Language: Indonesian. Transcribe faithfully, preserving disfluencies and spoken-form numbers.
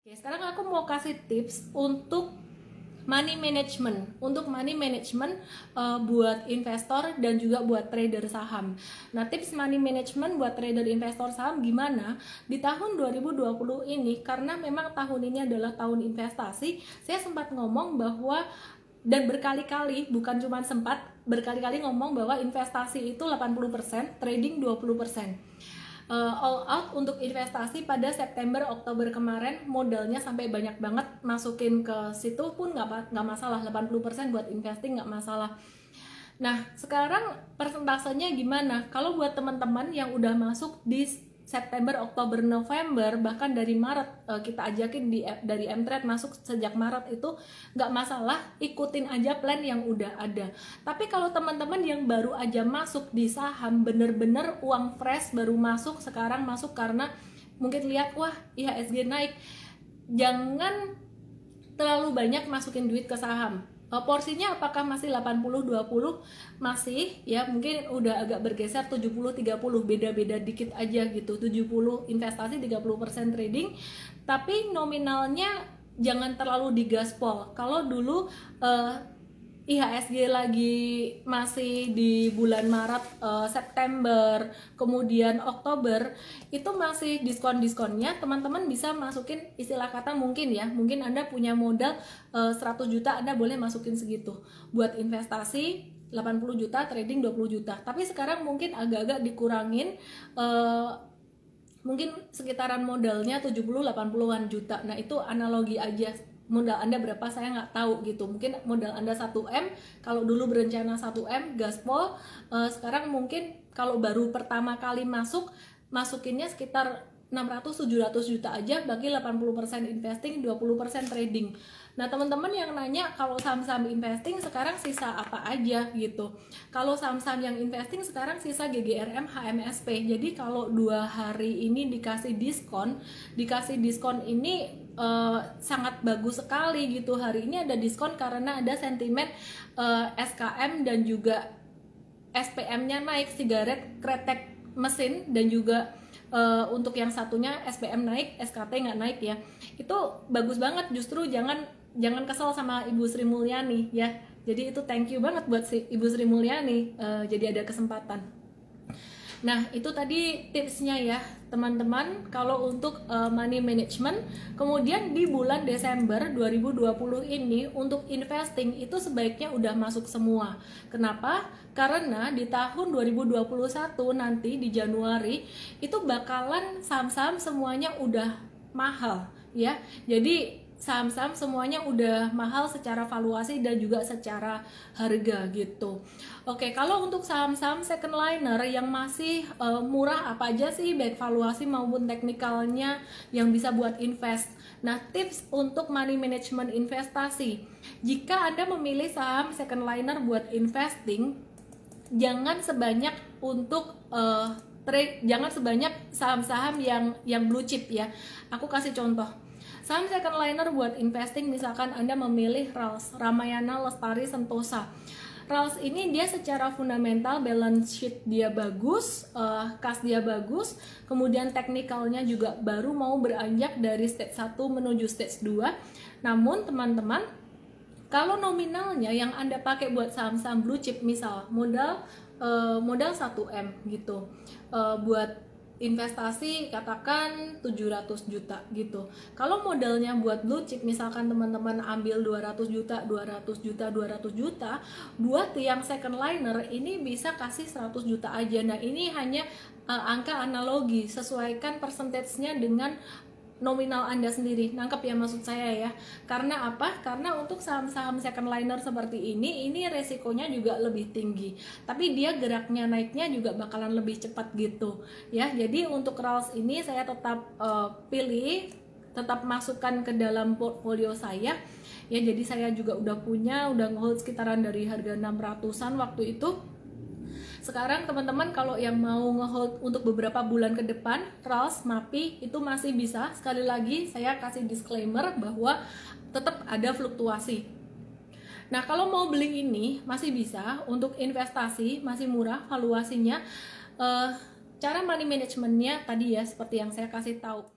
Oke, sekarang aku mau kasih tips untuk money management, untuk money management uh, buat investor dan juga buat trader saham. Nah, tips money management buat trader investor saham gimana? Di tahun dua ribu dua puluh ini, karena memang tahun ini adalah tahun investasi, saya sempat ngomong bahwa dan berkali-kali, bukan cuma sempat, berkali-kali ngomong bahwa investasi itu delapan puluh persen, trading dua puluh persen. Uh, all out untuk investasi pada September, Oktober kemarin modalnya sampai banyak banget, masukin ke situ pun nggak nggak masalah, delapan puluh persen buat investing nggak masalah. Nah, sekarang persentasenya gimana? Kalau buat teman-teman yang udah masuk di September, Oktober, November, bahkan dari Maret, kita ajakin di, dari M-Trade masuk sejak Maret itu nggak masalah, ikutin aja plan yang udah ada. Tapi kalau teman-teman yang baru aja masuk di saham, bener-bener uang fresh baru masuk, sekarang masuk karena mungkin lihat, wah I H S G naik, jangan terlalu banyak masukin duit ke saham. Porsinya apakah masih delapan puluh dua puluh? Masih, ya mungkin udah agak bergeser tujuh puluh tiga puluh, beda-beda dikit aja gitu, tujuh puluh investasi, tiga puluh persen trading. Tapi nominalnya jangan terlalu digaspol. Kalau dulu eh, I H S G lagi masih di bulan Maret, eh, September, kemudian Oktober, itu masih diskon-diskonnya, teman-teman bisa masukin, istilah kata mungkin ya, mungkin Anda punya modal seratus juta, Anda boleh masukin segitu buat investasi, delapan puluh juta, trading dua puluh juta. Tapi sekarang mungkin agak-agak dikurangin, eh, mungkin sekitaran modalnya tujuh puluh delapan puluhan juta. Nah, itu analogi aja, modal Anda berapa saya nggak tahu gitu, mungkin modal Anda satu M, kalau dulu berencana satu M, gaspol. Eh, sekarang mungkin kalau baru pertama kali masuk, masukinnya sekitar enam ratus sampai tujuh ratus juta aja, bagi delapan puluh persen investing, dua puluh persen trading. Nah, teman-teman yang nanya kalau saham-saham investing sekarang sisa apa aja gitu. Kalau saham-saham yang investing sekarang sisa G G R M, H M S P. Jadi kalau dua hari ini dikasih diskon, dikasih diskon ini Uh, sangat bagus sekali gitu. Hari ini ada diskon karena ada sentimen uh, S K M dan juga S P M-nya naik, sigaret, kretek mesin, dan juga Uh, untuk yang satunya S P M naik, S K T nggak naik ya. Itu bagus banget, justru jangan jangan kesel sama Ibu Sri Mulyani ya. Jadi itu thank you banget buat si Ibu Sri Mulyani, uh, jadi ada kesempatan. Nah, itu tadi tipsnya ya teman-teman, kalau untuk uh, money management. Kemudian di bulan Desember dua ribu dua puluh ini untuk investing itu sebaiknya udah masuk semua. Kenapa? Karena di tahun dua ribu dua puluh satu nanti di Januari itu bakalan saham-saham semuanya udah mahal ya. Jadi saham-saham semuanya udah mahal secara valuasi dan juga secara harga gitu. Oke, kalau untuk saham-saham second liner yang masih uh, murah, apa aja sih baik valuasi maupun teknikalnya yang bisa buat invest? Nah, tips untuk money management investasi. Jika Anda memilih saham second liner buat investing, jangan sebanyak untuk uh, trade, jangan sebanyak saham-saham yang yang blue chip ya. Aku kasih contoh. Saham second liner buat investing, misalkan Anda memilih R A L S, Ramayana Lestari Sentosa. R A L S ini dia secara fundamental, balance sheet dia bagus, uh, kas dia bagus, kemudian teknikalnya juga baru mau beranjak dari stage satu menuju stage dua. Namun teman-teman, kalau nominalnya yang Anda pakai buat saham-saham blue chip, misal modal uh, modal satu M gitu, uh, buat investasi katakan tujuh ratus juta gitu. Kalau modalnya buat blue chip, misalkan teman-teman ambil dua ratus juta, dua ratus juta, dua ratus juta, buat yang second liner ini bisa kasih seratus juta aja. Nah, ini hanya uh, angka analogi, sesuaikan persentasenya dengan nominal Anda sendiri, nangkep ya maksud saya ya. Karena apa? Karena untuk saham-saham second liner seperti ini, ini resikonya juga lebih tinggi, tapi dia geraknya naiknya juga bakalan lebih cepat gitu ya. Jadi untuk R A L S ini saya tetap uh, pilih, tetap masukkan ke dalam portfolio saya ya. Jadi saya juga udah punya, udah ngehold sekitaran dari harga enam ratusan waktu itu. Sekarang teman-teman kalau yang mau ngehold untuk beberapa bulan ke depan, R A L S, M A P I itu masih bisa. Sekali lagi saya kasih disclaimer bahwa tetap ada fluktuasi. Nah, kalau mau beli ini masih bisa untuk investasi, masih murah valuasinya. Eh, cara money managementnya tadi ya seperti yang saya kasih tahu.